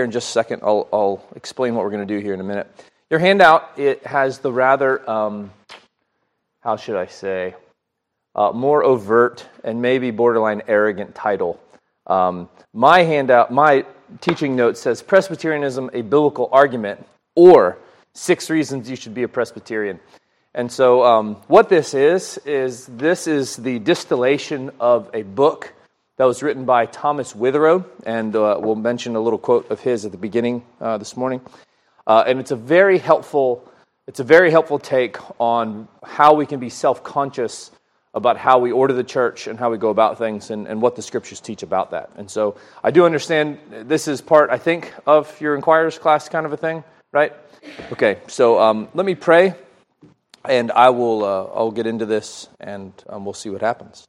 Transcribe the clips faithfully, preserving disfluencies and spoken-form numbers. Here in just a second, I'll, I'll explain what we're going to do here in a minute. Your handout, it has the rather, um, how should I say, uh, more overt and maybe borderline arrogant title. Um, my handout, my teaching note says, Presbyterianism, a biblical argument, or six reasons you should be a Presbyterian. And so um, what this is, is this is the distillation of a book that was written by Thomas Witherow, and uh, we'll mention a little quote of his at the beginning uh, this morning. Uh, and it's a very helpful, it's a very helpful take on how we can be self-conscious about how we order the church and how we go about things, and, and what the Scriptures teach about that. And so I do understand this is part, I think, of your Inquirer's class kind of a thing, right? Okay, so um, let me pray, and I will uh, I'll get into this, and um, we'll see what happens.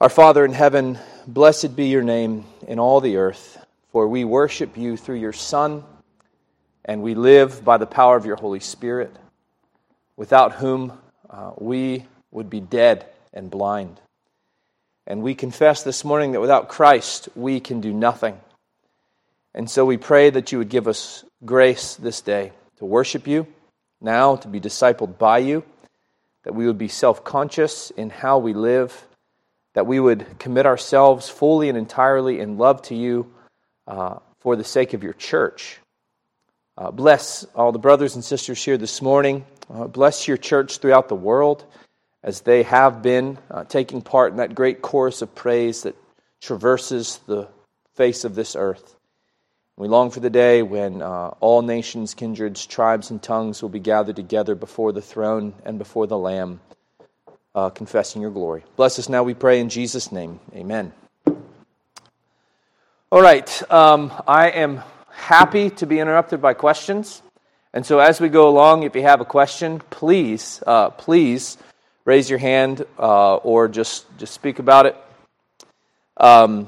Our Father in heaven, blessed be your name in all the earth, for we worship you through your Son, and we live by the power of your Holy Spirit, without whom uh, we would be dead and blind. And we confess this morning that without Christ we can do nothing. And so we pray that you would give us grace this day to worship you, now to be discipled by you, that we would be self-conscious in how we live, that we would commit ourselves fully and entirely in love to you uh, for the sake of your church. Uh, bless all the brothers and sisters here this morning. Uh, bless your church throughout the world as they have been uh, taking part in that great chorus of praise that traverses the face of this earth. We long for the day when uh, all nations, kindreds, tribes, and tongues will be gathered together before the throne and before the Lamb, Uh, confessing your glory. Bless us now, we pray in Jesus' name. Amen. All right, um, I am happy to be interrupted by questions. And so as we go along, if you have a question, please, uh, please raise your hand uh, or just, just speak about it. Um,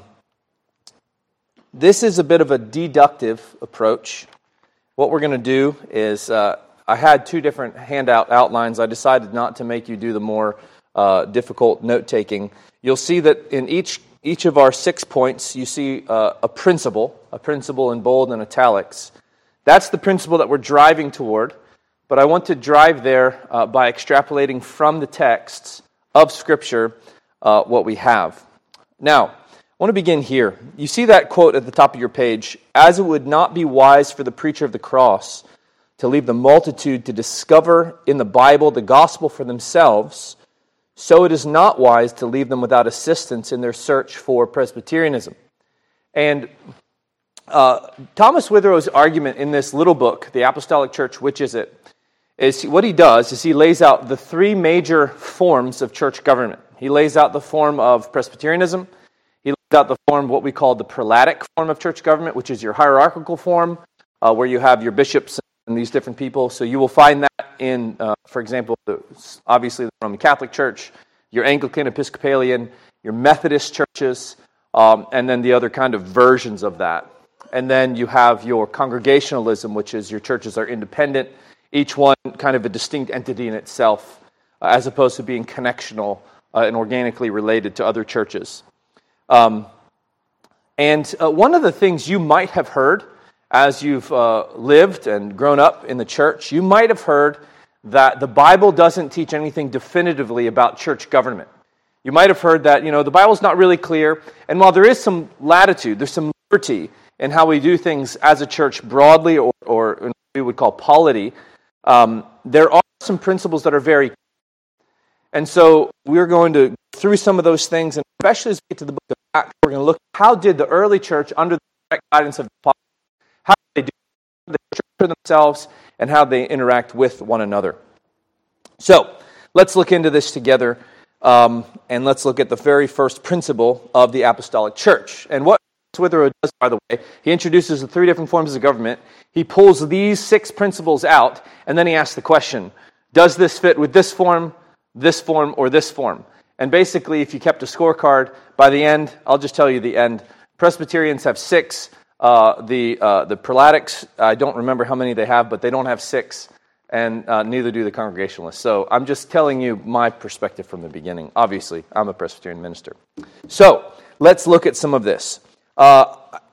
this is a bit of a deductive approach. What we're going to do is, uh, I had two different handout outlines. I decided not to make you do the more Uh, difficult note-taking. You'll see that in each each of our six points, you see uh, a principle, a principle in bold and italics. That's the principle that we're driving toward, but I want to drive there uh, by extrapolating from the texts of Scripture uh, what we have. Now, I want to begin here. You see that quote at the top of your page, "As it would not be wise for the preacher of the cross to leave the multitude to discover in the Bible the gospel for themselves, so it is not wise to leave them without assistance in their search for Presbyterianism." And uh, Thomas Witherow's argument in this little book, The Apostolic Church, Which Is It?, is what he does is he lays out the three major forms of church government. He lays out the form of Presbyterianism. He lays out the form, what we call the prelatic form of church government, which is your hierarchical form, uh, where you have your bishops and these different people. So you will find that in, uh, for example, the, obviously the Roman Catholic Church, your Anglican, Episcopalian, your Methodist churches, um, and then the other kind of versions of that. And then you have your congregationalism, which is your churches are independent, each one kind of a distinct entity in itself, uh, as opposed to being connectional uh, and organically related to other churches. Um, and uh, one of the things you might have heard as you've uh, lived and grown up in the church, you might have heard that the Bible doesn't teach anything definitively about church government. You might have heard that, you know, the Bible's not really clear, and while there is some latitude, there's some liberty in how we do things as a church broadly, or, or what we would call polity, um, there are some principles that are very clear. And so we're going to go through some of those things, and especially as we get to the book of Acts, we're going to look at how did the early church, under the direct guidance of the the church for themselves, and how they interact with one another. So, let's look into this together, um, and let's look at the very first principle of the Apostolic Church. And what Witherow does, by the way, he introduces the three different forms of government, he pulls these six principles out, and then he asks the question, does this fit with this form, this form, or this form? And basically, if you kept a scorecard, by the end, I'll just tell you the end, Presbyterians have six. Uh, the uh, the prelatics, I don't remember how many they have, but they don't have six, and uh, neither do the Congregationalists. So I'm just telling you my perspective from the beginning. Obviously, I'm a Presbyterian minister. So let's look at some of this. Uh,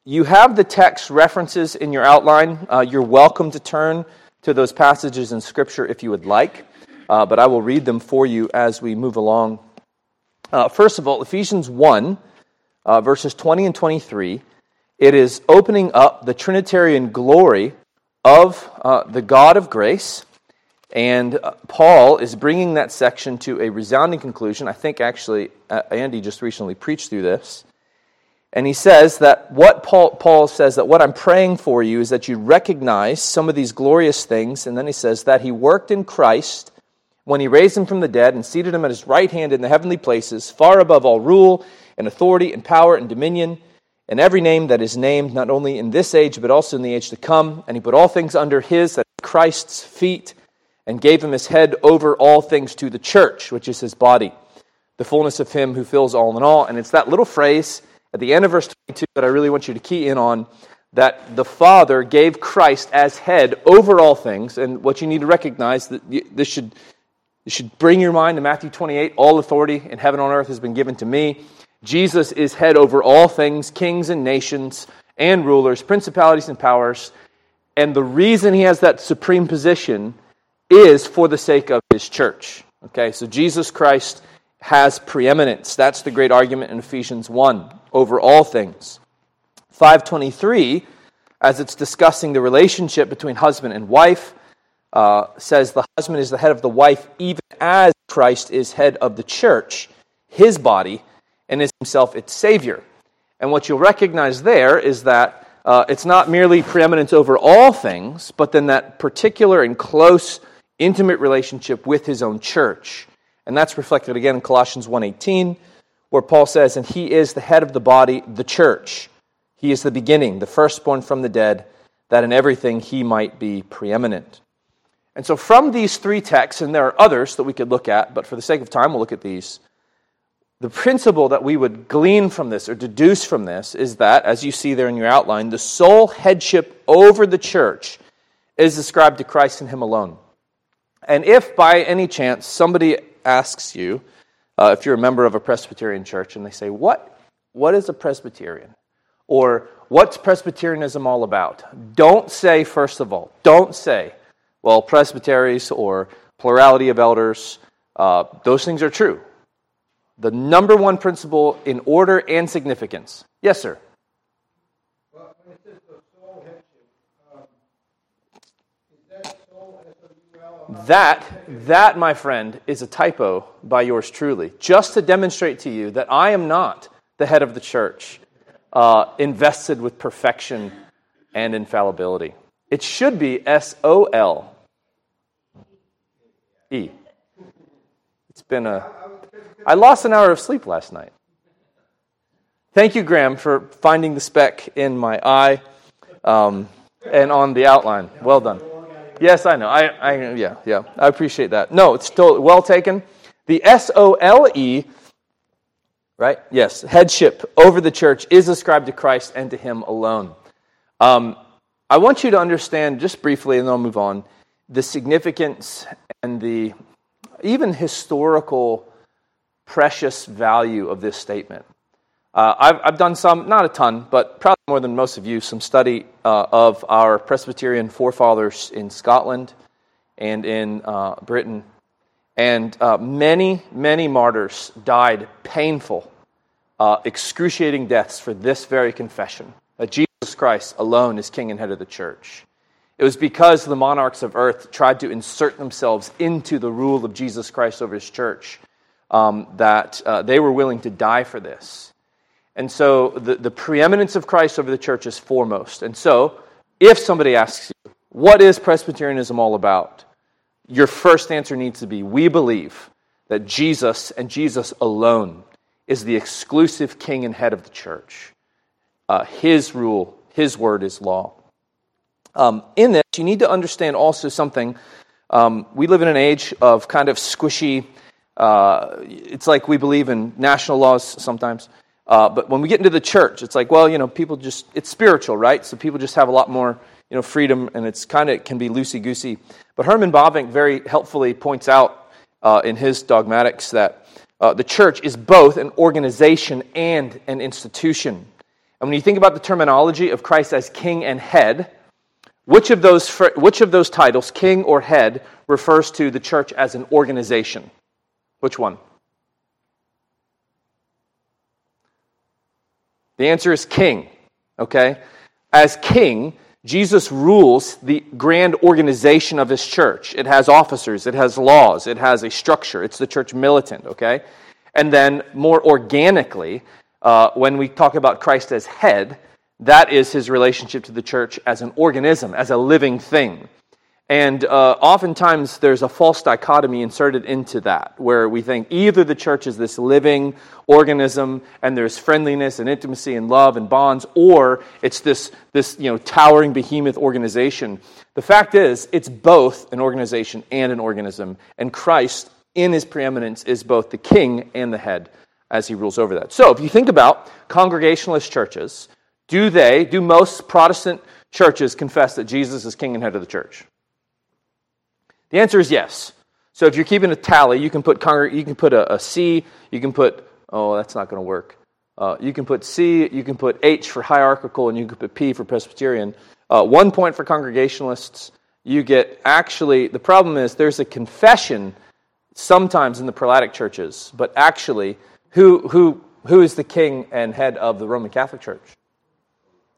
You have the text references in your outline. Uh, you're welcome to turn to those passages in Scripture if you would like, uh, but I will read them for you as we move along. Uh, first of all, Ephesians one, uh, verses twenty and twenty-three, it is opening up the Trinitarian glory of uh, the God of grace, and uh, Paul is bringing that section to a resounding conclusion. I think actually uh, Andy just recently preached through this. And he says that what Paul, Paul says that what I'm praying for you is that you recognize some of these glorious things. And then he says that he worked in Christ when he raised him from the dead and seated him at his right hand in the heavenly places, far above all rule and authority and power and dominion and every name that is named, not only in this age, but also in the age to come. And he put all things under his, that is Christ's feet, and gave him his head over all things to the church, which is his body, the fullness of him who fills all in all. And it's that little phrase at the end of verse twenty-two that I really want you to key in on, that the Father gave Christ as head over all things. And what you need to recognize, that this should, this should bring your mind to Matthew twenty-eight, all authority in heaven and on earth has been given to me. Jesus is head over all things, kings and nations and rulers, principalities and powers. And the reason he has that supreme position is for the sake of his church. Okay, so Jesus Christ has preeminence. That's the great argument in Ephesians one. Over all things. five twenty-three, as it's discussing the relationship between husband and wife, uh, says the husband is the head of the wife, even as Christ is head of the church, his body, and is himself its Savior. And what you'll recognize there is that uh, it's not merely preeminence over all things, but then that particular and close, intimate relationship with his own church. And that's reflected again in Colossians one eighteen, where Paul says, and he is the head of the body, the church. He is the beginning, the firstborn from the dead, that in everything he might be preeminent. And so from these three texts, and there are others that we could look at, but for the sake of time, we'll look at these. The principle that we would glean from this or deduce from this is that, as you see there in your outline, the sole headship over the church is ascribed to Christ and him alone. And if by any chance somebody asks you, Uh, if you're a member of a Presbyterian church, and they say, what, what is a Presbyterian? Or, what's Presbyterianism all about? Don't say, first of all, don't say, well, presbyteries or plurality of elders, uh, those things are true. The number one principle in order and significance. Yes, sir? Well, when it says the sole headship, um, is that sole S O U L? That, that, my friend, is a typo by yours truly, just to demonstrate to you that I am not the head of the church, uh, invested with perfection and infallibility. It should be S O L E. It's been a... I lost an hour of sleep last night. Thank you, Graham, for finding the speck in my eye um, and on the outline. Well done. Yes, I know. I, I yeah, yeah. I appreciate that. No, it's totally well taken. The S O L E, right? Yes, headship over the church is ascribed to Christ and to him alone. Um, I want you to understand, just briefly, and then I'll move on, the significance and the even historical precious value of this statement. Uh, I've, I've done some, not a ton, but probably more than most of you, some study uh, of our Presbyterian forefathers in Scotland and in uh, Britain. And uh, many, many martyrs died painful, uh, excruciating deaths for this very confession, that Jesus Christ alone is king and head of the church. It was because the monarchs of earth tried to insert themselves into the rule of Jesus Christ over his church um, that uh, they were willing to die for this. And so the, the preeminence of Christ over the church is foremost. And so if somebody asks you, what is Presbyterianism all about? Your first answer needs to be, we believe that Jesus and Jesus alone is the exclusive king and head of the church. Uh, his rule, his word is law. Um, in this, you need to understand also something. Um, we live in an age of kind of squishy, uh, it's like we believe in national laws sometimes. Uh, but when we get into the church, it's like, well, you know, people just, it's spiritual, right? So people just have a lot more, you know, freedom, and it's kind of, it can be loosey-goosey. But Herman Bavinck very helpfully points out uh, in his dogmatics that uh, the church is both an organization and an institution. And when you think about the terminology of Christ as king and head, which of those which of those titles, king or head, refers to the church as an organization? Which one? The answer is king, okay? As king, Jesus rules the grand organization of his church. It has officers, it has laws, it has a structure. It's the church militant, okay? And then more organically, uh, when we talk about Christ as head, that is his relationship to the church as an organism, as a living thing. And uh, oftentimes there's a false dichotomy inserted into that, where we think either the church is this living organism and there's friendliness and intimacy and love and bonds, or it's this, this you know, towering behemoth organization. The fact is, it's both an organization and an organism, and Christ in his preeminence is both the king and the head as he rules over that. So if you think about congregationalist churches, do they, do most Protestant churches confess that Jesus is king and head of the church? The answer is yes. So if you're keeping a tally, you can put congr- you can put a, a C, you can put, oh, that's not going to work. Uh, you can put C, you can put H for hierarchical, and you can put P for Presbyterian. Uh, one point for Congregationalists. You get, actually, the problem is there's a confession sometimes in the prelatic churches, but actually, who who who is the king and head of the Roman Catholic Church?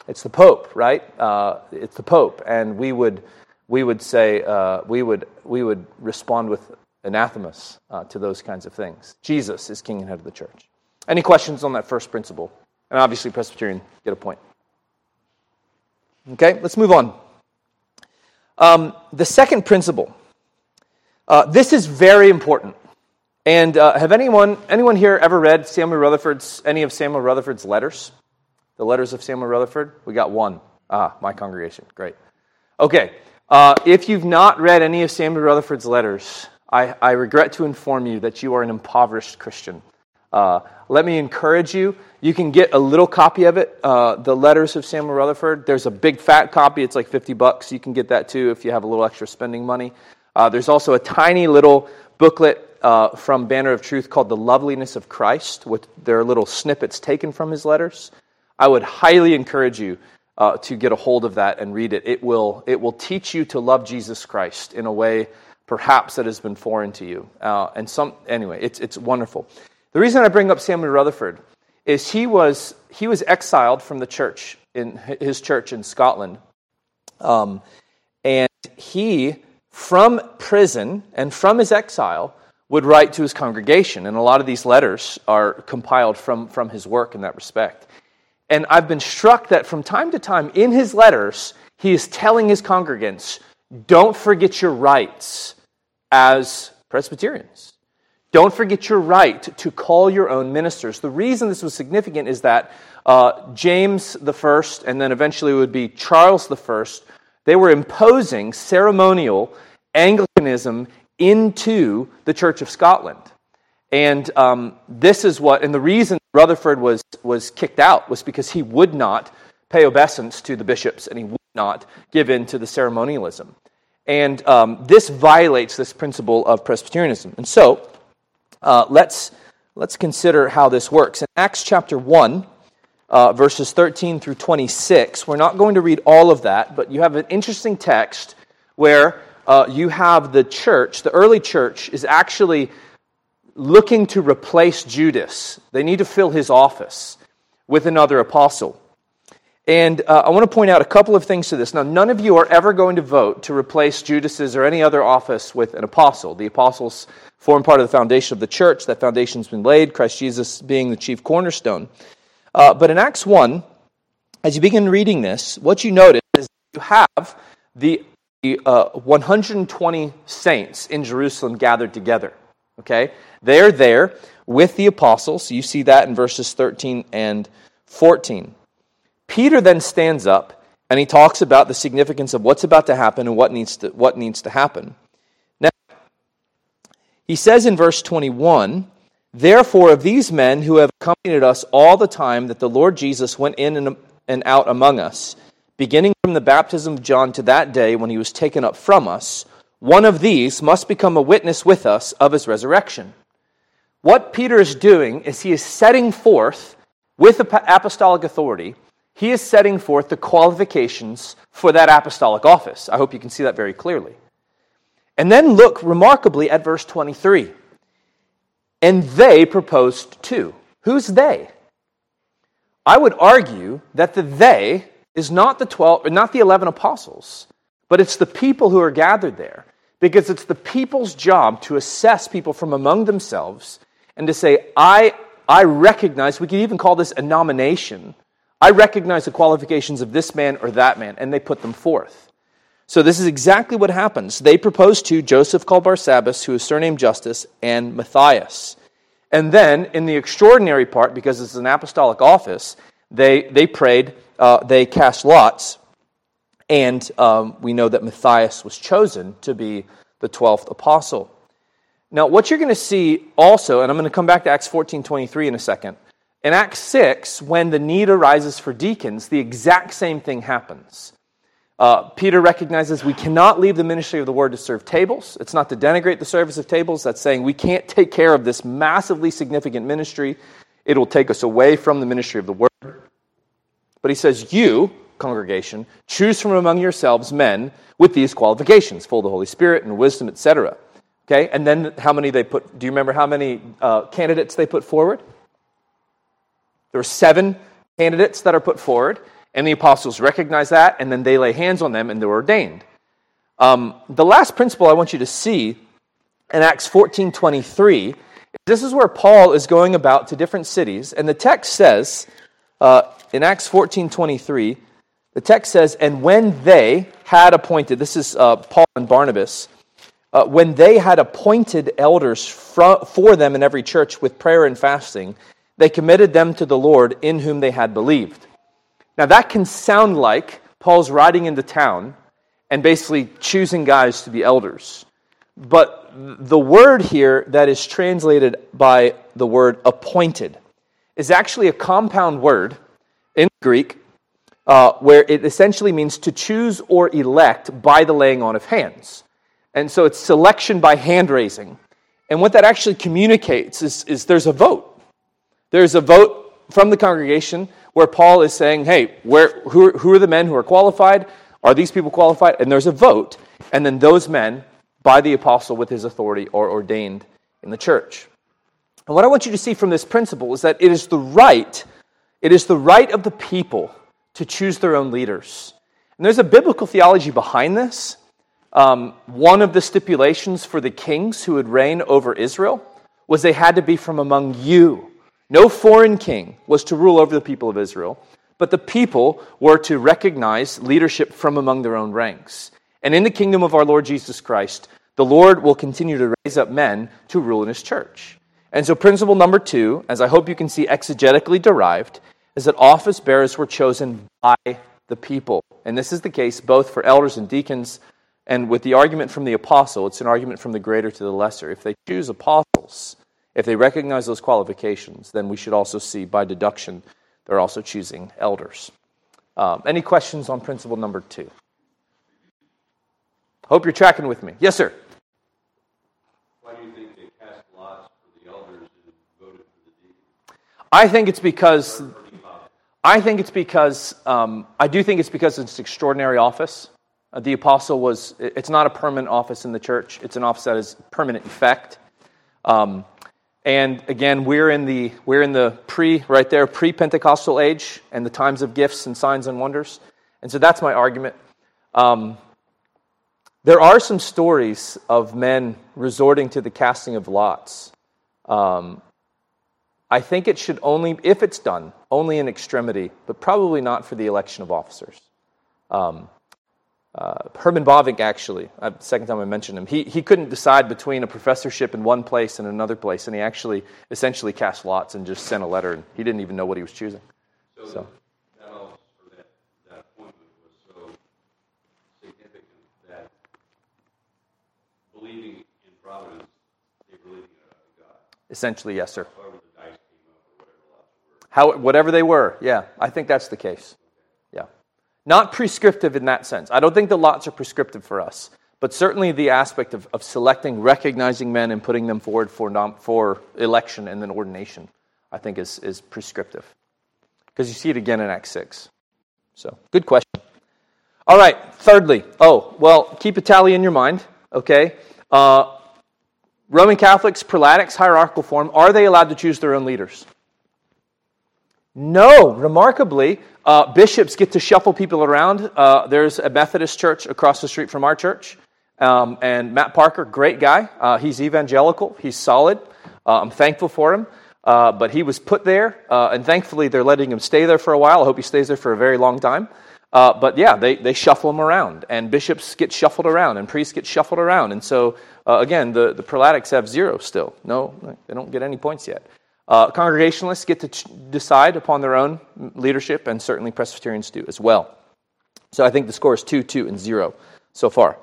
It's the Pope, right? Uh, it's the Pope, and we would... we would say, uh, we would we would respond with anathemas uh, to those kinds of things. Jesus is king and head of the church. Any questions on that first principle? And obviously, Presbyterian get a point. Okay, let's move on. Um, the second principle. Uh, this is very important. And uh, have anyone anyone here ever read Samuel Rutherford's any of Samuel Rutherford's letters? The Letters of Samuel Rutherford. We got one. Ah, my congregation. Great. Okay. Uh, if you've not read any of Samuel Rutherford's letters, I, I regret to inform you that you are an impoverished Christian. Uh, let me encourage you. You can get a little copy of it, uh, The Letters of Samuel Rutherford. There's a big fat copy. It's like fifty bucks. You can get that too if you have a little extra spending money. Uh, there's also a tiny little booklet uh, from Banner of Truth called The Loveliness of Christ, with their little snippets taken from his letters. I would highly encourage you Uh, to get a hold of that and read it. It will it will teach you to love Jesus Christ in a way perhaps that has been foreign to you. Uh, and some anyway, it's it's wonderful. The reason I bring up Samuel Rutherford is he was he was exiled from the church in his church in Scotland, um, and he from prison and from his exile would write to his congregation. And a lot of these letters are compiled from from his work in that respect. And I've been struck that from time to time in his letters, he is telling his congregants, don't forget your rights as Presbyterians. Don't forget your right to call your own ministers. The reason this was significant is that uh, James the First, and then eventually it would be Charles the First, they were imposing ceremonial Anglicanism into the Church of Scotland. And um, this is what, and the reason Rutherford was was kicked out was because he would not pay obeisance to the bishops and he would not give in to the ceremonialism. And um, this violates this principle of Presbyterianism. And so, uh, let's let's consider how this works. In Acts chapter one, uh, verses thirteen through twenty-six, we're not going to read all of that, but you have an interesting text where uh, you have the church, the early church is actually looking to replace Judas. They need to fill his office with another apostle. And uh, I want to point out a couple of things to this. Now, none of you are ever going to vote to replace Judas's or any other office with an apostle. The apostles form part of the foundation of the church. That foundation's been laid, Christ Jesus being the chief cornerstone. Uh, but in Acts one, as you begin reading this, what you notice is you have the uh, one hundred twenty saints in Jerusalem gathered together. Okay, they're there with the apostles. You see that in verses thirteen and fourteen. Peter then stands up and he talks about the significance of what's about to happen and what needs to, what needs to happen. Now, he says in verse twenty-one, "Therefore of these men who have accompanied us all the time that the Lord Jesus went in and out among us, beginning from the baptism of John to that day when he was taken up from us, one of these must become a witness with us of his resurrection." What Peter is doing is he is setting forth with apostolic authority he is setting forth the qualifications for that apostolic office. I hope you can see that very clearly. And then look remarkably at verse twenty-three. And they proposed two. Who's they? I would argue that the they is not the twelve, or not the eleven apostles, but it's the people who are gathered there, because it's the people's job to assess people from among themselves and to say, I, I recognize, we could even call this a nomination, I recognize the qualifications of this man or that man, and they put them forth. So this is exactly what happens. They propose to Joseph called Barsabbas, who is surnamed Justus, and Matthias. And then, in the extraordinary part, because it's an apostolic office, they they prayed, uh, they cast lots, and um, we know that Matthias was chosen to be the twelfth apostle. Now, what you're going to see also, and I'm going to come back to Acts fourteen twenty-three in a second, in Acts six, when the need arises for deacons, the exact same thing happens. Uh, Peter recognizes we cannot leave the ministry of the word to serve tables. It's not to denigrate the service of tables. That's saying we can't take care of this massively significant ministry. It will take us away from the ministry of the word. But he says, you, congregation, choose from among yourselves men with these qualifications, full of the Holy Spirit and wisdom, et cetera. Okay, and then how many they put, do you remember how many uh, candidates they put forward? There were seven candidates that are put forward. And the apostles recognize that, and then they lay hands on them, and they're ordained. Um, the last principle I want you to see in Acts fourteen twenty-three, this is where Paul is going about to different cities, and the text says, uh, in Acts fourteen twenty-three, the text says, and when they had appointed, this is uh, Paul and Barnabas, uh, when they had appointed elders for, for them in every church with prayer and fasting, they committed them to the Lord in whom they had believed. Now, that can sound like Paul's riding into town and basically choosing guys to be elders. But the word here that is translated by the word appointed is actually a compound word in Greek uh, where it essentially means to choose or elect by the laying on of hands. And so it's selection by hand raising. And what that actually communicates is, is there's a vote. There's a vote from the congregation where Paul is saying, hey, where, who, who are the men who are qualified? Are these people qualified? And there's a vote. And then those men, by the apostle with his authority, are ordained in the church. And what I want you to see from this principle is that it is the right, it is the right of the people to choose their own leaders. And there's a biblical theology behind this. Um, one of the stipulations for the kings who would reign over Israel was they had to be from among you. No foreign king was to rule over the people of Israel, but the people were to recognize leadership from among their own ranks. And in the kingdom of our Lord Jesus Christ, the Lord will continue to raise up men to rule in his church. And so principle number two, as I hope you can see exegetically derived, is that office bearers were chosen by the people. And this is the case both for elders and deacons, and with the argument from the apostle, it's an argument from the greater to the lesser. If they choose apostles, if they recognize those qualifications, then we should also see, by deduction, they're also choosing elders. Um, any questions on principle number two? Hope you're tracking with me. Yes, sir? Why do you think they cast lots for the elders and voted for the deacons? I think it's because, I think it's because, um, I do think it's because it's an extraordinary office. Uh, the apostle was, it's not a permanent office in the church. It's an office that is permanent in fact. Um, And again, we're in the we're in the pre right there pre-Pentecostal age and the times of gifts and signs and wonders, and so that's my argument. Um, there are some stories of men resorting to the casting of lots. Um, I think it should only, if it's done, only in extremity, but probably not for the election of officers. Um, Uh, Herman Bavinck, actually, uh, second time I mentioned him, he, he couldn't decide between a professorship in one place and another place, and he actually essentially cast lots and just sent a letter, and he didn't even know what he was choosing. So, so. That, office, or that, that appointment was so significant that believing in providence, they believed in God. Essentially, yes, sir. However the dice came up, or whatever lots were. How, whatever they were, yeah, I think that's the case. Not prescriptive in that sense. I don't think the lots are prescriptive for us, but certainly the aspect of, of selecting, recognizing men, and putting them forward for nom- for election and then ordination, I think is, is prescriptive. Because you see it again in Acts six. So, good question. All right, thirdly, oh, well, keep a tally in your mind, okay? Uh, Roman Catholics, prelatics, hierarchical form, are they allowed to choose their own leaders? No, remarkably, uh, bishops get to shuffle people around. Uh, there's a Methodist church across the street from our church, um, and Matt Parker, great guy. Uh, he's evangelical, he's solid. Uh, I'm thankful for him, uh, but he was put there, uh, and thankfully they're letting him stay there for a while. I hope he stays there for a very long time. Uh, but yeah, they, they shuffle them around, and bishops get shuffled around, and priests get shuffled around. And so, uh, again, the, the prelatics have zero still. No, they don't get any points yet. Uh, Congregationalists get to ch- decide upon their own leadership, and certainly Presbyterians do as well. So I think the score is two, two, and zero so far.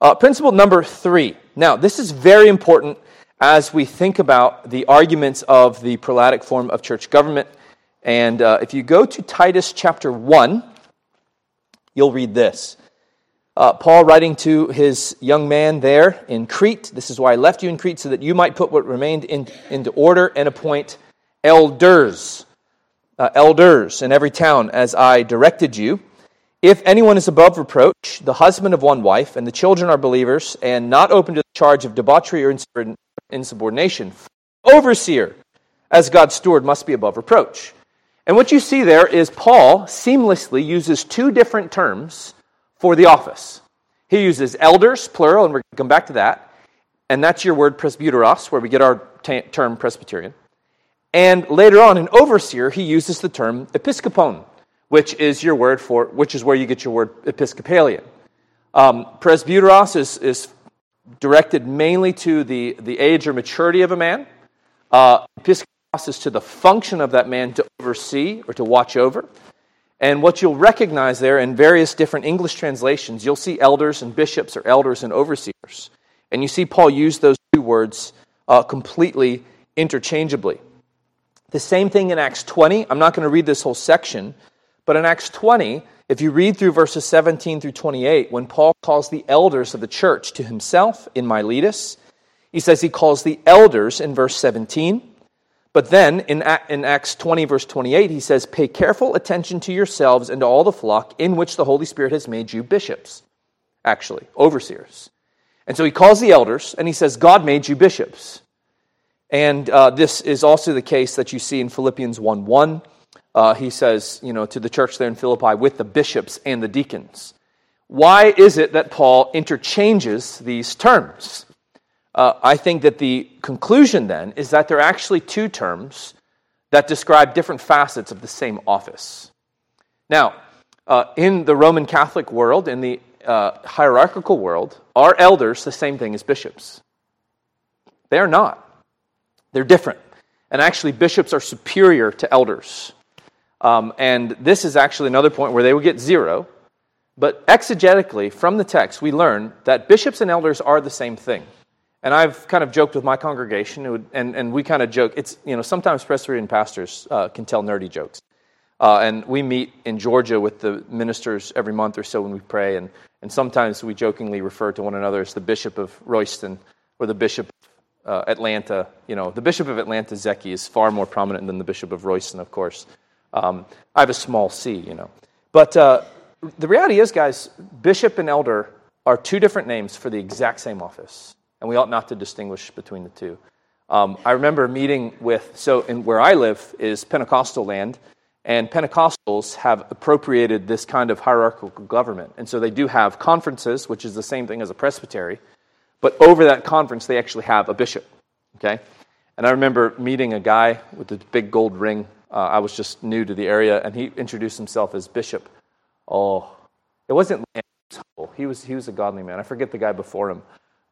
Uh, principle number three. Now, this is very important as we think about the arguments of the prelatic form of church government. And uh, if you go to Titus chapter one... you'll read this. Uh, Paul writing to his young man there in Crete, this is why I left you in Crete, so that you might put what remained in, into order and appoint elders, uh, elders in every town as I directed you. If anyone is above reproach, the husband of one wife, and the children are believers, and not open to the charge of debauchery or insubordination, overseer as God's steward must be above reproach. And what you see there is Paul seamlessly uses two different terms for the office. He uses elders, plural, and we're going to come back to that. And that's your word presbyteros, where we get our t- term Presbyterian. And later on in overseer, he uses the term episkopon, which is your word for, which is where you get your word Episcopalian. Um, presbyteros is, is directed mainly to the, the age or maturity of a man. Uh, episcopalian is to the function of that man to oversee or to watch over. And what you'll recognize there in various different English translations, you'll see elders and bishops or elders and overseers. And you see Paul use those two words uh, completely interchangeably. The same thing in Acts twenty. I'm not going to read this whole section, but in Acts twenty, if you read through verses seventeen through twenty-eight, when Paul calls the elders of the church to himself in Miletus, he says he calls the elders in verse seventeen. But then, in Acts twenty, verse twenty-eight, he says, pay careful attention to yourselves and to all the flock in which the Holy Spirit has made you bishops, actually, overseers. And so he calls the elders, and he says, God made you bishops. And uh, this is also the case that you see in Philippians one one. Uh, he says, you know, to the church there in Philippi with the bishops and the deacons. Why is it that Paul interchanges these terms? Uh, I think that the conclusion then is that they're actually two terms that describe different facets of the same office. Now, uh, in the Roman Catholic world, in the uh, hierarchical world, are elders the same thing as bishops? They're not. They're different. And actually, bishops are superior to elders. Um, and this is actually another point where they will get zero. But exegetically, from the text, we learn that bishops and elders are the same thing. And I've kind of joked with my congregation, and, and we kind of joke. It's, you know, sometimes Presbyterian pastors uh, can tell nerdy jokes. Uh, and we meet in Georgia with the ministers every month or so when we pray, and, and sometimes we jokingly refer to one another as the Bishop of Royston or the Bishop of uh, Atlanta. You know, the Bishop of Atlanta, Zeki, is far more prominent than the Bishop of Royston, of course. Um, I have a small c, you know. But uh, the reality is, guys, bishop and elder are two different names for the exact same office. And we ought not to distinguish between the two. Um, I remember meeting with, so in where I live is Pentecostal land, and Pentecostals have appropriated this kind of hierarchical government. And so they do have conferences, which is the same thing as a presbytery, but over that conference they actually have a bishop, okay? And I remember meeting a guy with a big gold ring. Uh, I was just new to the area, and he introduced himself as bishop. Oh, it wasn't Lance. He was, he was a godly man. I forget the guy before him.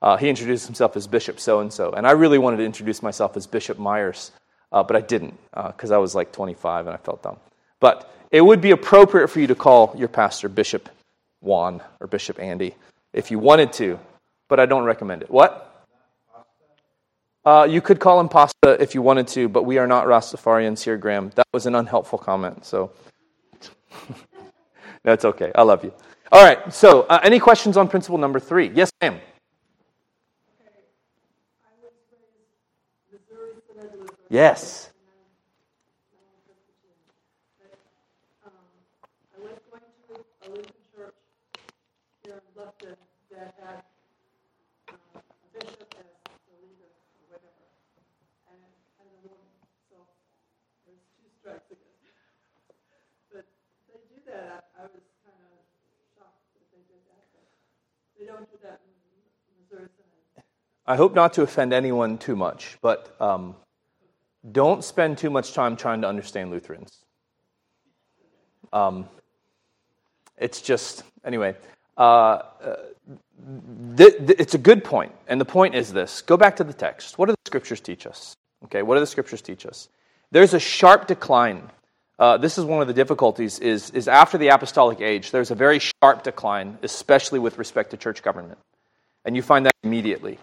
Uh, he introduced himself as Bishop so-and-so, and I really wanted to introduce myself as Bishop Myers, uh, but I didn't, because uh, I was like twenty-five and I felt dumb. But it would be appropriate for you to call your pastor Bishop Juan or Bishop Andy if you wanted to, but I don't recommend it. What? Uh, you could call him Pasta if you wanted to, but we are not Rastafarians here, Graham. That was an unhelpful comment, so that's okay. I love you. All right, so uh, any questions on principle number three? Yes, ma'am. Yes. I was going leader left it that had uh, a bishop as the leader or whatever, and, and a woman. So there's two strikes against. But they do that. I, I was kind of shocked that they did that. But they don't do that in Missouri Synod. I hope not to offend anyone too much, but um, don't spend too much time trying to understand Lutherans. Um, it's just, anyway, uh, th- th- it's a good point, and the point is this. Go back to the text. What do the Scriptures teach us? Okay, what do the Scriptures teach us? There's a sharp decline. Uh, this is one of the difficulties, is, is after the Apostolic Age, there's a very sharp decline, especially with respect to church government. And you find that immediately.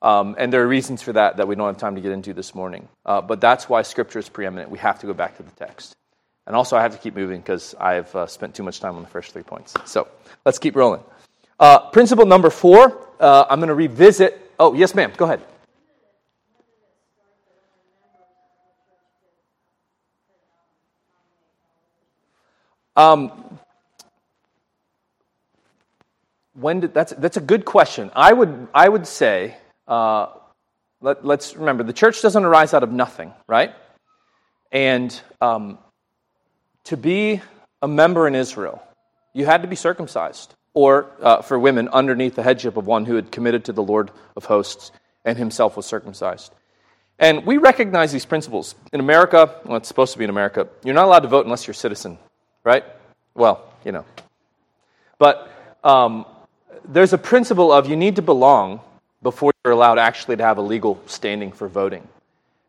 Um, and there are reasons for that that we don't have time to get into this morning. Uh, but that's why Scripture is preeminent. We have to go back to the text. And also, I have to keep moving because I've uh, spent too much time on the first three points. So let's keep rolling. Uh, principle number four, uh, I'm going to revisit. Oh, yes, ma'am. Go ahead. Um, when did, that's that's a good question. I would I would say uh, let, let's remember the church doesn't arise out of nothing, right? And um, to be a member in Israel, you had to be circumcised, or uh, for women, underneath the headship of one who had committed to the Lord of hosts and himself was circumcised. And we recognize these principles. In America, well, it's supposed to be in America, you're not allowed to vote unless you're a citizen, right? Well, you know. But um, there's a principle of you need to belong before you're allowed actually to have a legal standing for voting.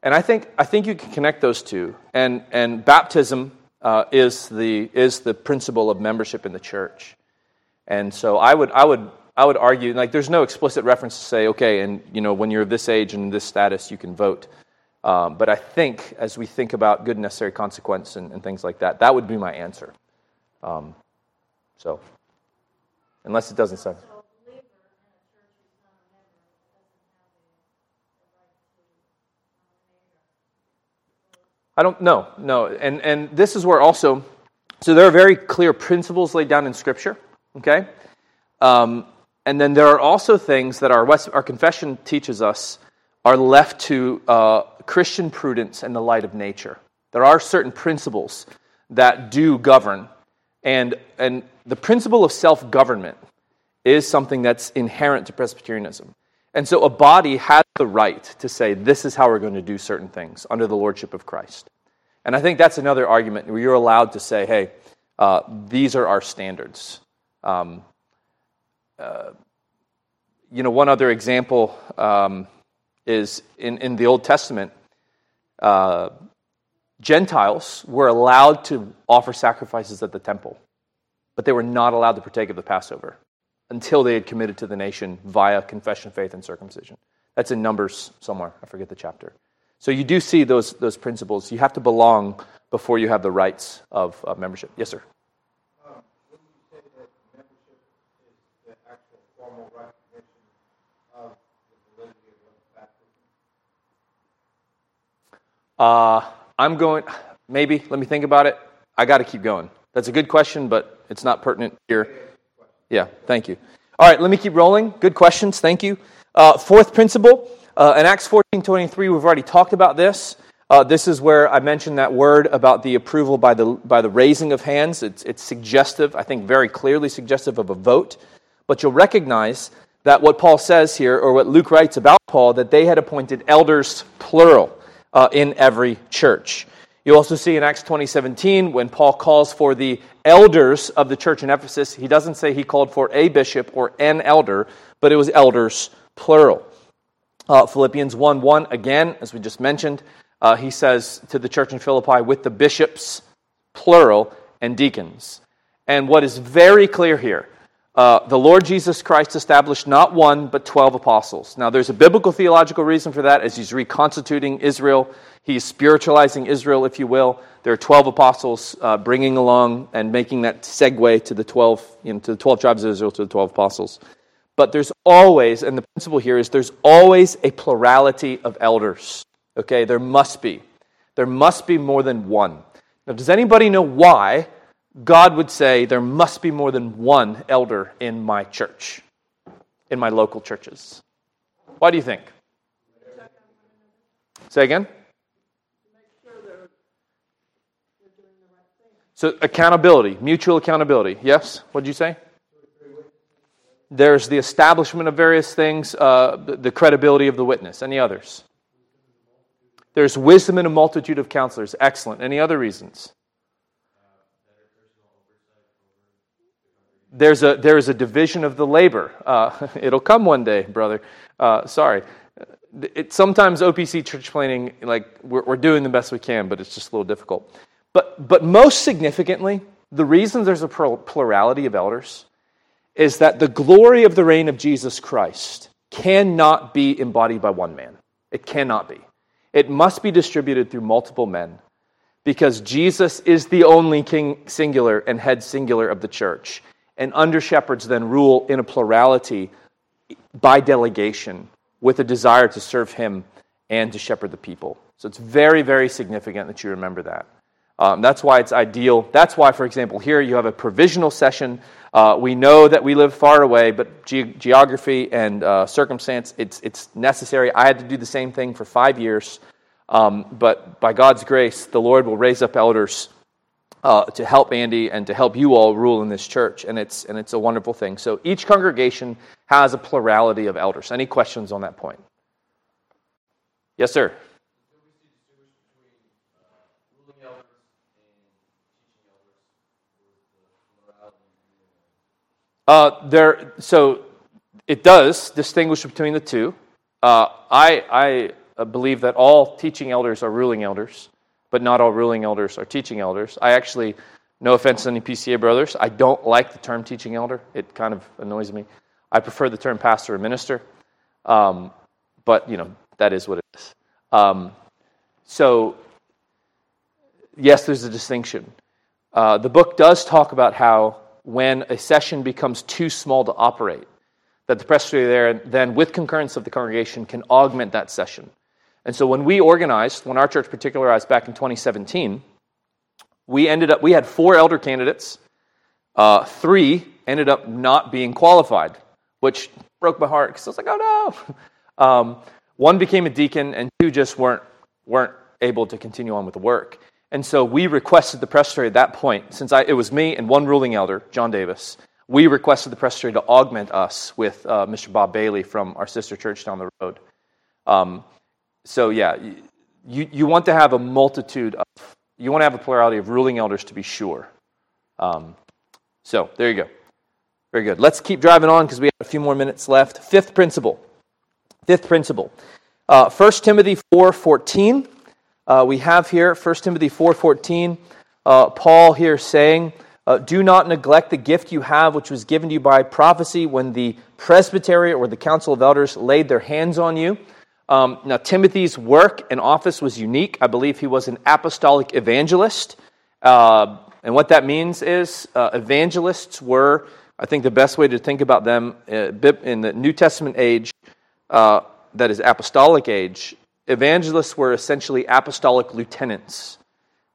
And I think I think you can connect those two. And, and baptism... Uh, is the is the principle of membership in the church, and so I would I would I would argue like there's no explicit reference to say okay, and you know when you're of this age and this status you can vote, um, but I think as we think about good and necessary consequence and, and things like that, that would be my answer. Um, so, unless it doesn't say. I don't know, no, and and this is where also, so there are very clear principles laid down in Scripture, okay, um, and then there are also things that our West, our confession teaches us are left to uh, Christian prudence and the light of nature. There are certain principles that do govern, and and the principle of self-government is something that's inherent to Presbyterianism. And so a body has the right to say, this is how we're going to do certain things under the lordship of Christ. And I think that's another argument where you're allowed to say, hey, uh, these are our standards. Um, uh, you know, one other example um, is in, in the Old Testament, uh, Gentiles were allowed to offer sacrifices at the temple, but they were not allowed to partake of the Passover until they had committed to the nation via confession, faith, and circumcision. That's in Numbers somewhere. I forget the chapter. So you do see those those principles. You have to belong before you have the rights of uh, membership. Yes, sir? Um, would you say that membership is the actual formal recognition of the validity of baptism? Uh, I'm going, maybe, let me think about it. I got to keep going. That's a good question, but it's not pertinent here. Yeah, thank you. All right, let me keep rolling. Good questions, thank you. Uh, fourth principle, uh, in Acts fourteen twenty-three, we've already talked about this. Uh, this is where I mentioned that word about the approval by the by the raising of hands. It's, it's suggestive, I think very clearly suggestive of a vote. But you'll recognize that what Paul says here, or what Luke writes about Paul, that they had appointed elders, plural, uh, in every church. You also see in Acts twenty seventeen when Paul calls for the elders of the church in Ephesus, he doesn't say he called for a bishop or an elder, but it was elders, plural. Uh, Philippians one one, again, as we just mentioned, uh, he says to the church in Philippi with the bishops, plural, and deacons. And what is very clear here, uh, the Lord Jesus Christ established not one, but twelve apostles. Now there's a biblical theological reason for that as he's reconstituting Israel. He's spiritualizing Israel, if you will. There are twelve apostles uh, bringing along and making that segue to the twelve, you know, to the twelve tribes of Israel, to the twelve apostles. But there's always, and the principle here is there's always a plurality of elders. Okay, there must be. There must be more than one. Now, does anybody know why God would say, there must be more than one elder in my church, in my local churches. Why do you think? Say again? So accountability, mutual accountability. Yes? What did you say? There's the establishment of various things, uh, the, the credibility of the witness. Any others? There's wisdom in a multitude of counselors. Excellent. Any other reasons? There's a there is a division of the labor. Uh, it'll come one day, brother. Uh, sorry. It, sometimes O P C church planning, like we're, we're doing the best we can, but it's just a little difficult. But but most significantly, the reason there's a plurality of elders is that the glory of the reign of Jesus Christ cannot be embodied by one man. It cannot be. It must be distributed through multiple men because Jesus is the only king singular and head singular of the church. And under-shepherds then rule in a plurality by delegation with a desire to serve him and to shepherd the people. So it's very, very significant that you remember that. Um, that's why it's ideal. That's why, for example, here you have a provisional session. Uh, we know that we live far away, but ge- geography and uh, circumstance, it's it's necessary. I had to do the same thing for five years. Um, but by God's grace, the Lord will raise up elders uh, to help Andy and to help you all rule in this church. And it's and it's a wonderful thing. So each congregation has a plurality of elders. Any questions on that point? Yes, sir. Uh, there, so it does distinguish between the two. Uh, I, I believe that all teaching elders are ruling elders, but not all ruling elders are teaching elders. I actually, no offense to any P C A brothers, I don't like the term teaching elder. It kind of annoys me. I prefer the term pastor or minister, um, but you know that is what it is. Um, so yes, there's a distinction. Uh, the book does talk about how, when a session becomes too small to operate, that the presbytery there then, with concurrence of the congregation, can augment that session. And so when we organized, when our church particularized back in twenty seventeen, we ended up, we had four elder candidates. Uh, three ended up not being qualified, which broke my heart because I was like, oh no. Um, one became a deacon, and two just weren't weren't able to continue on with the work. And so we requested the presbytery at that point, since I, it was me and one ruling elder, John Davis, we requested the presbytery to augment us with uh, Mister Bob Bailey from our sister church down the road. Um, so yeah, you you want to have a multitude of, you want to have a plurality of ruling elders to be sure. Um, so there you go. Very good. Let's keep driving on because we have a few more minutes left. Fifth principle. Fifth principle. Uh, First Timothy four fourteen. Uh, we have here, First Timothy four fourteen, uh, Paul here saying, uh, do not neglect the gift you have, which was given to you by prophecy when the presbytery or the council of elders laid their hands on you. Um, now, Timothy's work and office was unique. I believe he was an apostolic evangelist. Uh, and what that means is uh, evangelists were, I think the best way to think about them in the New Testament age, uh, that is apostolic age, evangelists were essentially apostolic lieutenants.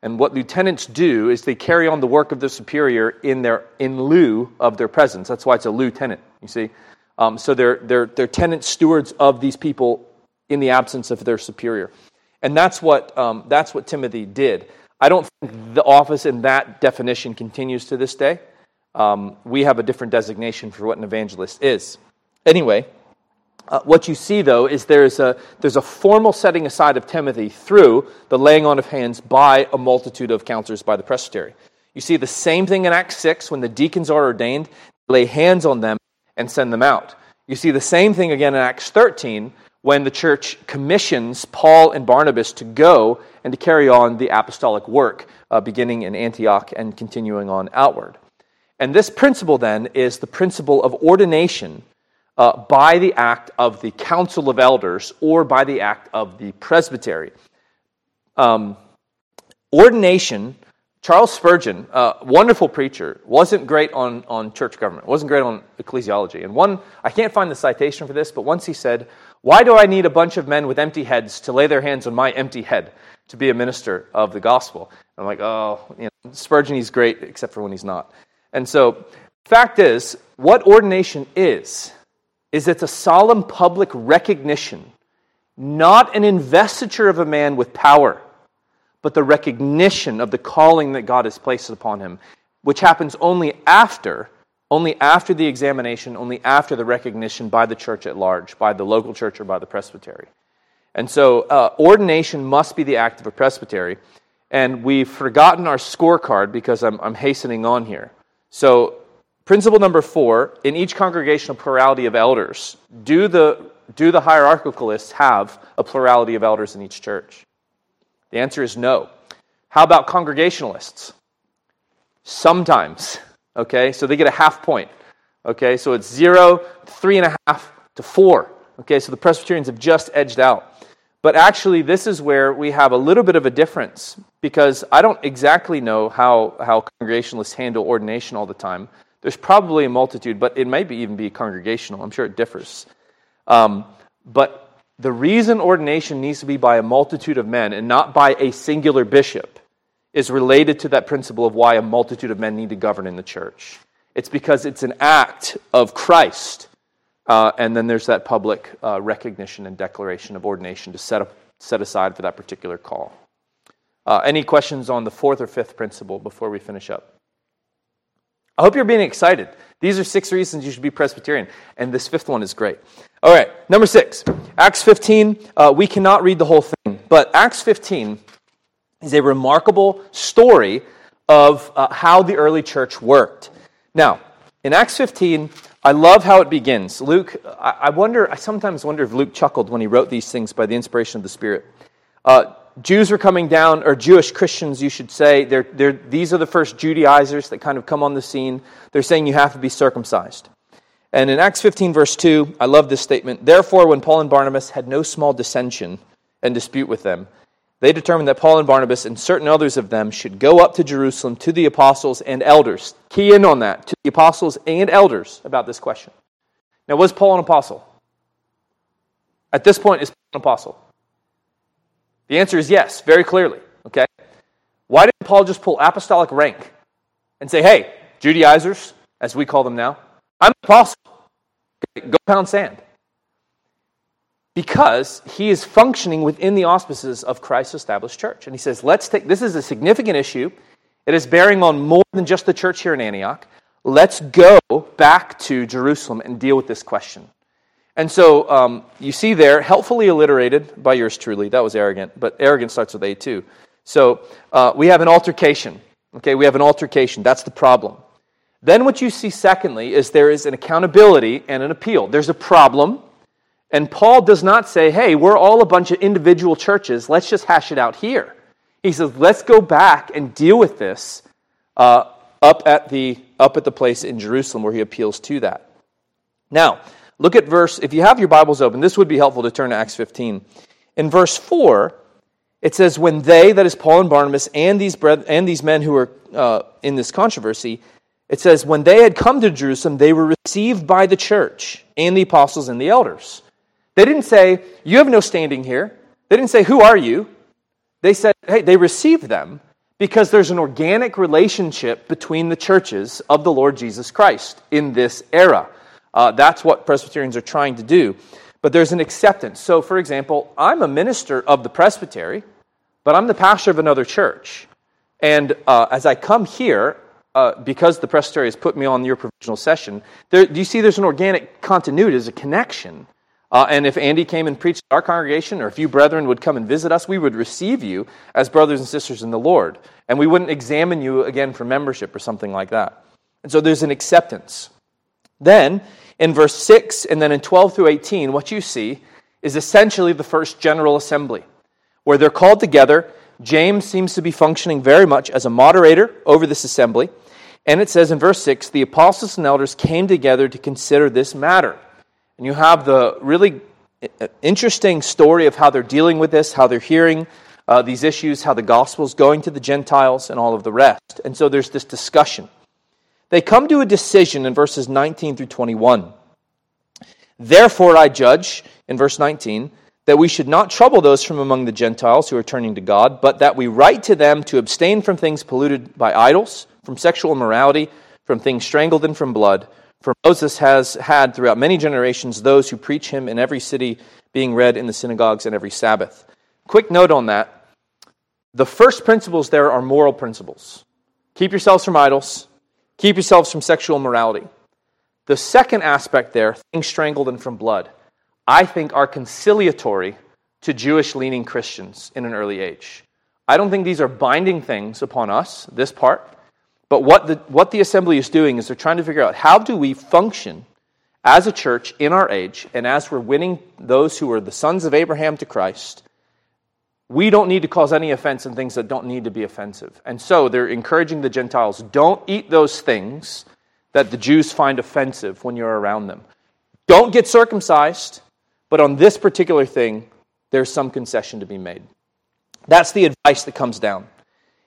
And what lieutenants do is they carry on the work of the superior in their in lieu of their presence. That's why it's a lieutenant, you see. Um, so they're, they're, they're tenant stewards of these people in the absence of their superior. And that's what um, that's what Timothy did. I don't think the office in that definition continues to this day. Um, we have a different designation for what an evangelist is. Anyway, Uh, what you see, though, is there's a there's a formal setting aside of Timothy through the laying on of hands by a multitude of counselors by the presbytery. You see the same thing in Acts six when the deacons are ordained, they lay hands on them and send them out. You see the same thing again in Acts thirteen when the church commissions Paul and Barnabas to go and to carry on the apostolic work, uh, beginning in Antioch and continuing on outward. And this principle, then, is the principle of ordination Uh, by the act of the council of elders or by the act of the presbytery. Um, ordination, Charles Spurgeon, uh, wonderful preacher, wasn't great on, on church government, wasn't great on ecclesiology. And one, I can't find the citation for this, but once he said, "Why do I need a bunch of men with empty heads to lay their hands on my empty head to be a minister of the gospel?" I'm like, oh, you know, Spurgeon, he's great, except for when he's not. And so, fact is, what ordination is, is it's a solemn public recognition, not an investiture of a man with power, but the recognition of the calling that God has placed upon him, which happens only after, only after the examination, only after the recognition by the church at large, by the local church or by the presbytery. And so uh, ordination must be the act of a presbytery. And we've forgotten our scorecard because I'm, I'm hastening on here. So principle number four, in each congregational plurality of elders, do the, do the hierarchicalists have a plurality of elders in each church? The answer is no. How about congregationalists? Sometimes, okay? So they get a half point, okay? So it's zero, three and a half to four, okay? So the Presbyterians have just edged out. But actually, this is where we have a little bit of a difference because I don't exactly know how, how congregationalists handle ordination all the time. There's probably a multitude, but it might be even be congregational. I'm sure it differs. Um, but the reason ordination needs to be by a multitude of men and not by a singular bishop is related to that principle of why a multitude of men need to govern in the church. It's because it's an act of Christ, uh, and then there's that public uh, recognition and declaration of ordination to set up, set aside for that particular call. Uh, any questions on the fourth or fifth principle before we finish up? I hope you're being excited. These are six reasons you should be Presbyterian, and this fifth one is great. All right, number six, Acts fifteen. Uh, we cannot read the whole thing, but Acts fifteen is a remarkable story of uh, how the early church worked. Now, in Acts fifteen, I love how it begins. Luke, I, I wonder. I sometimes wonder if Luke chuckled when he wrote these things by the inspiration of the Spirit. Uh, Jews were coming down, or Jewish Christians, you should say. They're, they're, these are the first Judaizers that kind of come on the scene. They're saying you have to be circumcised. And in Acts fifteen, verse two, I love this statement. Therefore, when Paul and Barnabas had no small dissension and dispute with them, they determined that Paul and Barnabas and certain others of them should go up to Jerusalem to the apostles and elders. Key in on that, to the apostles and elders about this question. Now, was Paul an apostle? At this point, is Paul an apostle? The answer is yes, very clearly, okay? Why didn't Paul just pull apostolic rank and say, hey, Judaizers, as we call them now, I'm an apostle, okay, go pound sand? Because he is functioning within the auspices of Christ's established church. And he says, let's take, this is a significant issue. It is bearing on more than just the church here in Antioch. Let's go back to Jerusalem and deal with this question. And so um, you see there, helpfully alliterated by yours truly. That was arrogant, but arrogant starts with A too. So uh, we have an altercation. Okay, we have an altercation. That's the problem. Then what you see secondly is there is an accountability and an appeal. There's a problem, and Paul does not say, hey, we're all a bunch of individual churches. Let's just hash it out here. He says, let's go back and deal with this uh, up at the up at the place in Jerusalem where he appeals to that. Now, look at verse, if you have your Bibles open, this would be helpful to turn to Acts fifteen. In verse four, it says, when they, that is Paul and Barnabas, and these brethren, and these men who were uh, in this controversy, it says, when they had come to Jerusalem, they were received by the church and the apostles and the elders. They didn't say, you have no standing here. They didn't say, who are you? They said, hey, they received them because there's an organic relationship between the churches of the Lord Jesus Christ in this era. Uh, that's what Presbyterians are trying to do. But there's an acceptance. So, for example, I'm a minister of the presbytery, but I'm the pastor of another church. And uh, as I come here, uh, because the presbytery has put me on your provisional session, there, do you see there's an organic continuity, there's a connection. Uh, and if Andy came and preached at our congregation, or if you brethren would come and visit us, we would receive you as brothers and sisters in the Lord. And we wouldn't examine you again for membership or something like that. And so there's an acceptance. Then, in verse six, and then in twelve through eighteen, what you see is essentially the first general assembly, where they're called together. James seems to be functioning very much as a moderator over this assembly. And it says in verse six, the apostles and elders came together to consider this matter. And you have the really interesting story of how they're dealing with this, how they're hearing uh, these issues, how the gospel's going to the Gentiles, and all of the rest. And so there's this discussion. They come to a decision in verses nineteen through twenty-one. Therefore I judge, in verse nineteen, that we should not trouble those from among the Gentiles who are turning to God, but that we write to them to abstain from things polluted by idols, from sexual immorality, from things strangled and from blood. For Moses has had throughout many generations those who preach him in every city, being read in the synagogues and every Sabbath. Quick note on that. The first principles there are moral principles. Keep yourselves from idols. Keep yourselves from sexual immorality. The second aspect there, things strangled and from blood, I think are conciliatory to Jewish-leaning Christians in an early age. I don't think these are binding things upon us, this part, but what the, what the assembly is doing is they're trying to figure out how do we function as a church in our age, and as we're winning those who are the sons of Abraham to Christ, we don't need to cause any offense in things that don't need to be offensive. And so they're encouraging the Gentiles, don't eat those things that the Jews find offensive when you're around them. Don't get circumcised, but on this particular thing, there's some concession to be made. That's the advice that comes down.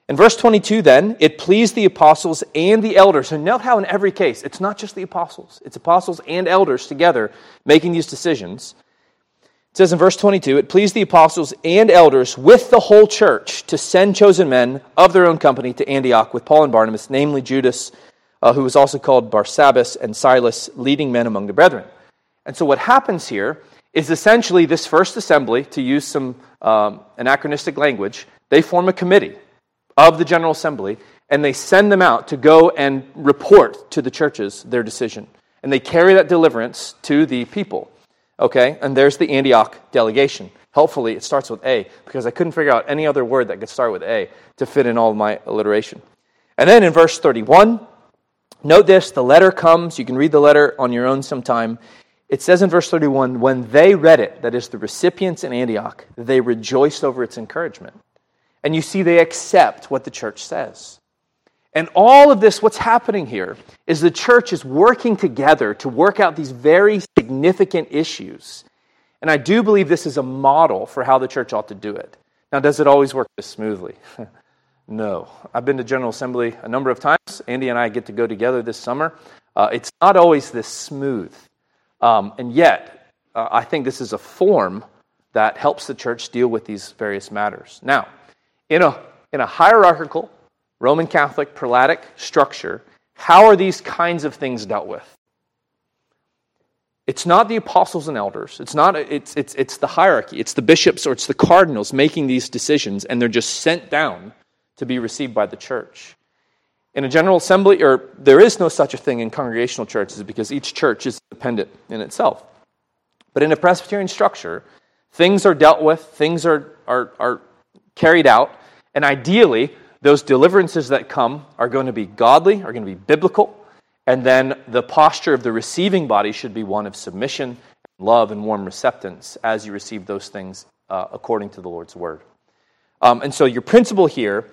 In verse twenty-two then, it pleased the apostles and the elders. So note how in every case, it's not just the apostles. It's apostles and elders together making these decisions. It says in verse twenty-two, it pleased the apostles and elders with the whole church to send chosen men of their own company to Antioch with Paul and Barnabas, namely Judas, uh, who was also called Barsabbas, and Silas, leading men among the brethren. And so what happens here is essentially this first assembly, to use some um, anachronistic language, they form a committee of the General Assembly, and they send them out to go and report to the churches their decision. And they carry that deliverance to the people. Okay, and there's the Antioch delegation. Helpfully, it starts with A, because I couldn't figure out any other word that could start with A to fit in all of my alliteration. And then in verse thirty-one, note this, the letter comes. You can read the letter on your own sometime. It says in verse thirty-one, when they read it, that is the recipients in Antioch, they rejoiced over its encouragement. And you see they accept what the church says. And all of this, what's happening here, is the church is working together to work out these very significant issues. And I do believe this is a model for how the church ought to do it. Now, does it always work this smoothly? No. I've been to General Assembly a number of times. Andy and I get to go together this summer. Uh, it's not always this smooth. Um, and yet, uh, I think this is a form that helps the church deal with these various matters. Now, in a in a hierarchical, Roman Catholic, prelatic structure, how are these kinds of things dealt with? It's not the apostles and elders. It's not. It's it's it's the hierarchy. It's the bishops or it's the cardinals making these decisions, and they're just sent down to be received by the church. In a general assembly, or there is no such a thing in congregational churches because each church is independent in itself. But in a Presbyterian structure, things are dealt with, things are are, are carried out, and ideally, those deliverances that come are going to be godly, are going to be biblical, and then the posture of the receiving body should be one of submission, love, and warm receptance as you receive those things uh, according to the Lord's word. Um, and so your principle here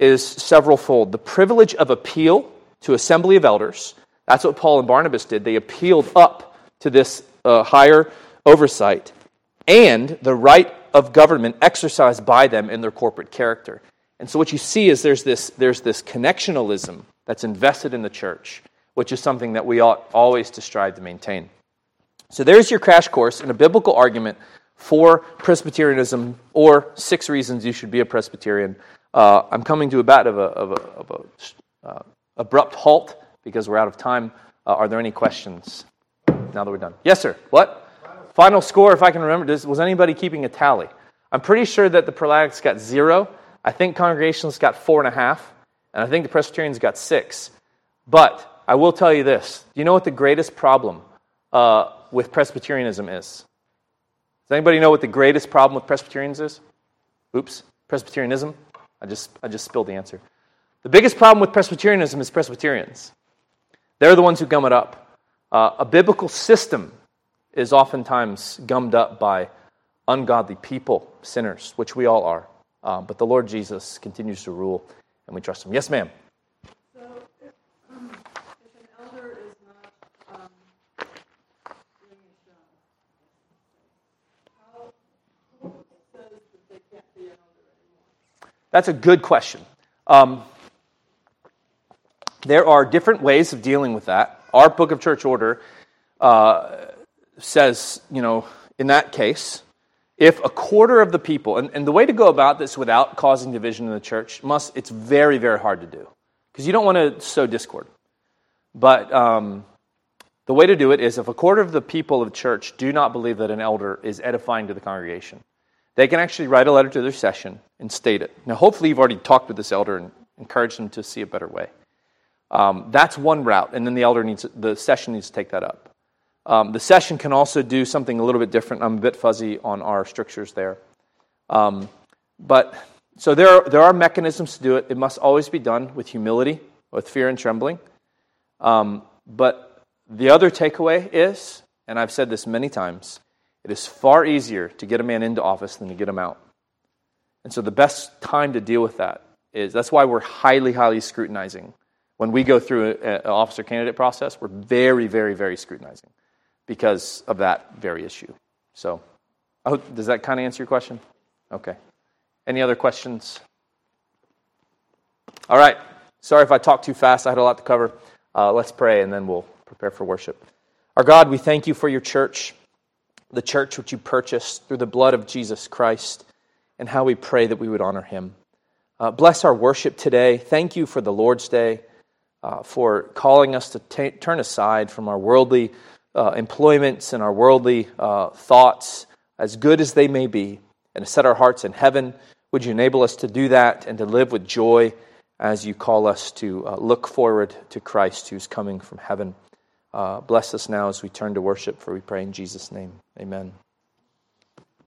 is several-fold. The privilege of appeal to assembly of elders, that's what Paul and Barnabas did. They appealed up to this uh, higher oversight, and the right of government exercised by them in their corporate character. And so what you see is there's this, there's this connectionalism that's invested in the church, which is something that we ought always to strive to maintain. So there's your crash course in a biblical argument for Presbyterianism, or six reasons you should be a Presbyterian. Uh, I'm coming to a bit of a, of a, of a uh, abrupt halt because we're out of time. Uh, are there any questions now that we're done? Yes, sir. What? Final score, if I can remember. Does, was anybody keeping a tally? I'm pretty sure that the prelatics got zero. I think Congregationalists got four and a half. And I think the Presbyterians got six. But I will tell you this. Do you know what the greatest problem uh, with Presbyterianism is? Does anybody know what the greatest problem with Presbyterians is? Oops. Presbyterianism? I just I just spilled the answer. The biggest problem with Presbyterianism is Presbyterians. They're the ones who gum it up. Uh, a biblical system is oftentimes gummed up by ungodly people, sinners, which we all are. Um, but the Lord Jesus continues to rule, and we trust him. Yes, ma'am? So if, um, if an elder is not um, doing his job, how, who says that they can't be an elder anymore? That's a good question. Um, there are different ways of dealing with that. Our Book of Church Order uh, says, you know, in that case, If a quarter of the people, and, and the way to go about this without causing division in the church, must it's very, very hard to do, because you don't want to sow discord. But um, the way to do it is if a quarter of the people of the church do not believe that an elder is edifying to the congregation, they can actually write a letter to their session and state it. Now, hopefully you've already talked with this elder and encouraged them to see a better way. Um, that's one route, and then the elder needs the session needs to take that up. Um, the session can also do something a little bit different. I'm a bit fuzzy on our strictures there, um, but so there are, there are mechanisms to do it. It must always be done with humility, with fear and trembling. Um, but the other takeaway is, and I've said this many times, it is far easier to get a man into office than to get him out. And so the best time to deal with that is that's why we're highly, highly scrutinizing. When we go through an officer candidate process, we're very, very, very scrutinizing because of that very issue. So, I hope, does that kind of answer your question? Okay. Any other questions? All right. Sorry if I talked too fast. I had a lot to cover. Uh, let's pray, and then we'll prepare for worship. Our God, we thank you for your church, the church which you purchased through the blood of Jesus Christ, and how we pray that we would honor him. Uh, bless our worship today. Thank you for the Lord's Day. Uh, for calling us to t- turn aside from our worldly uh, employments and our worldly uh, thoughts, as good as they may be, and to set our hearts in heaven. Would you enable us to do that and to live with joy as you call us to uh, look forward to Christ who's coming from heaven. Uh, bless us now as we turn to worship, for we pray in Jesus' name. Amen.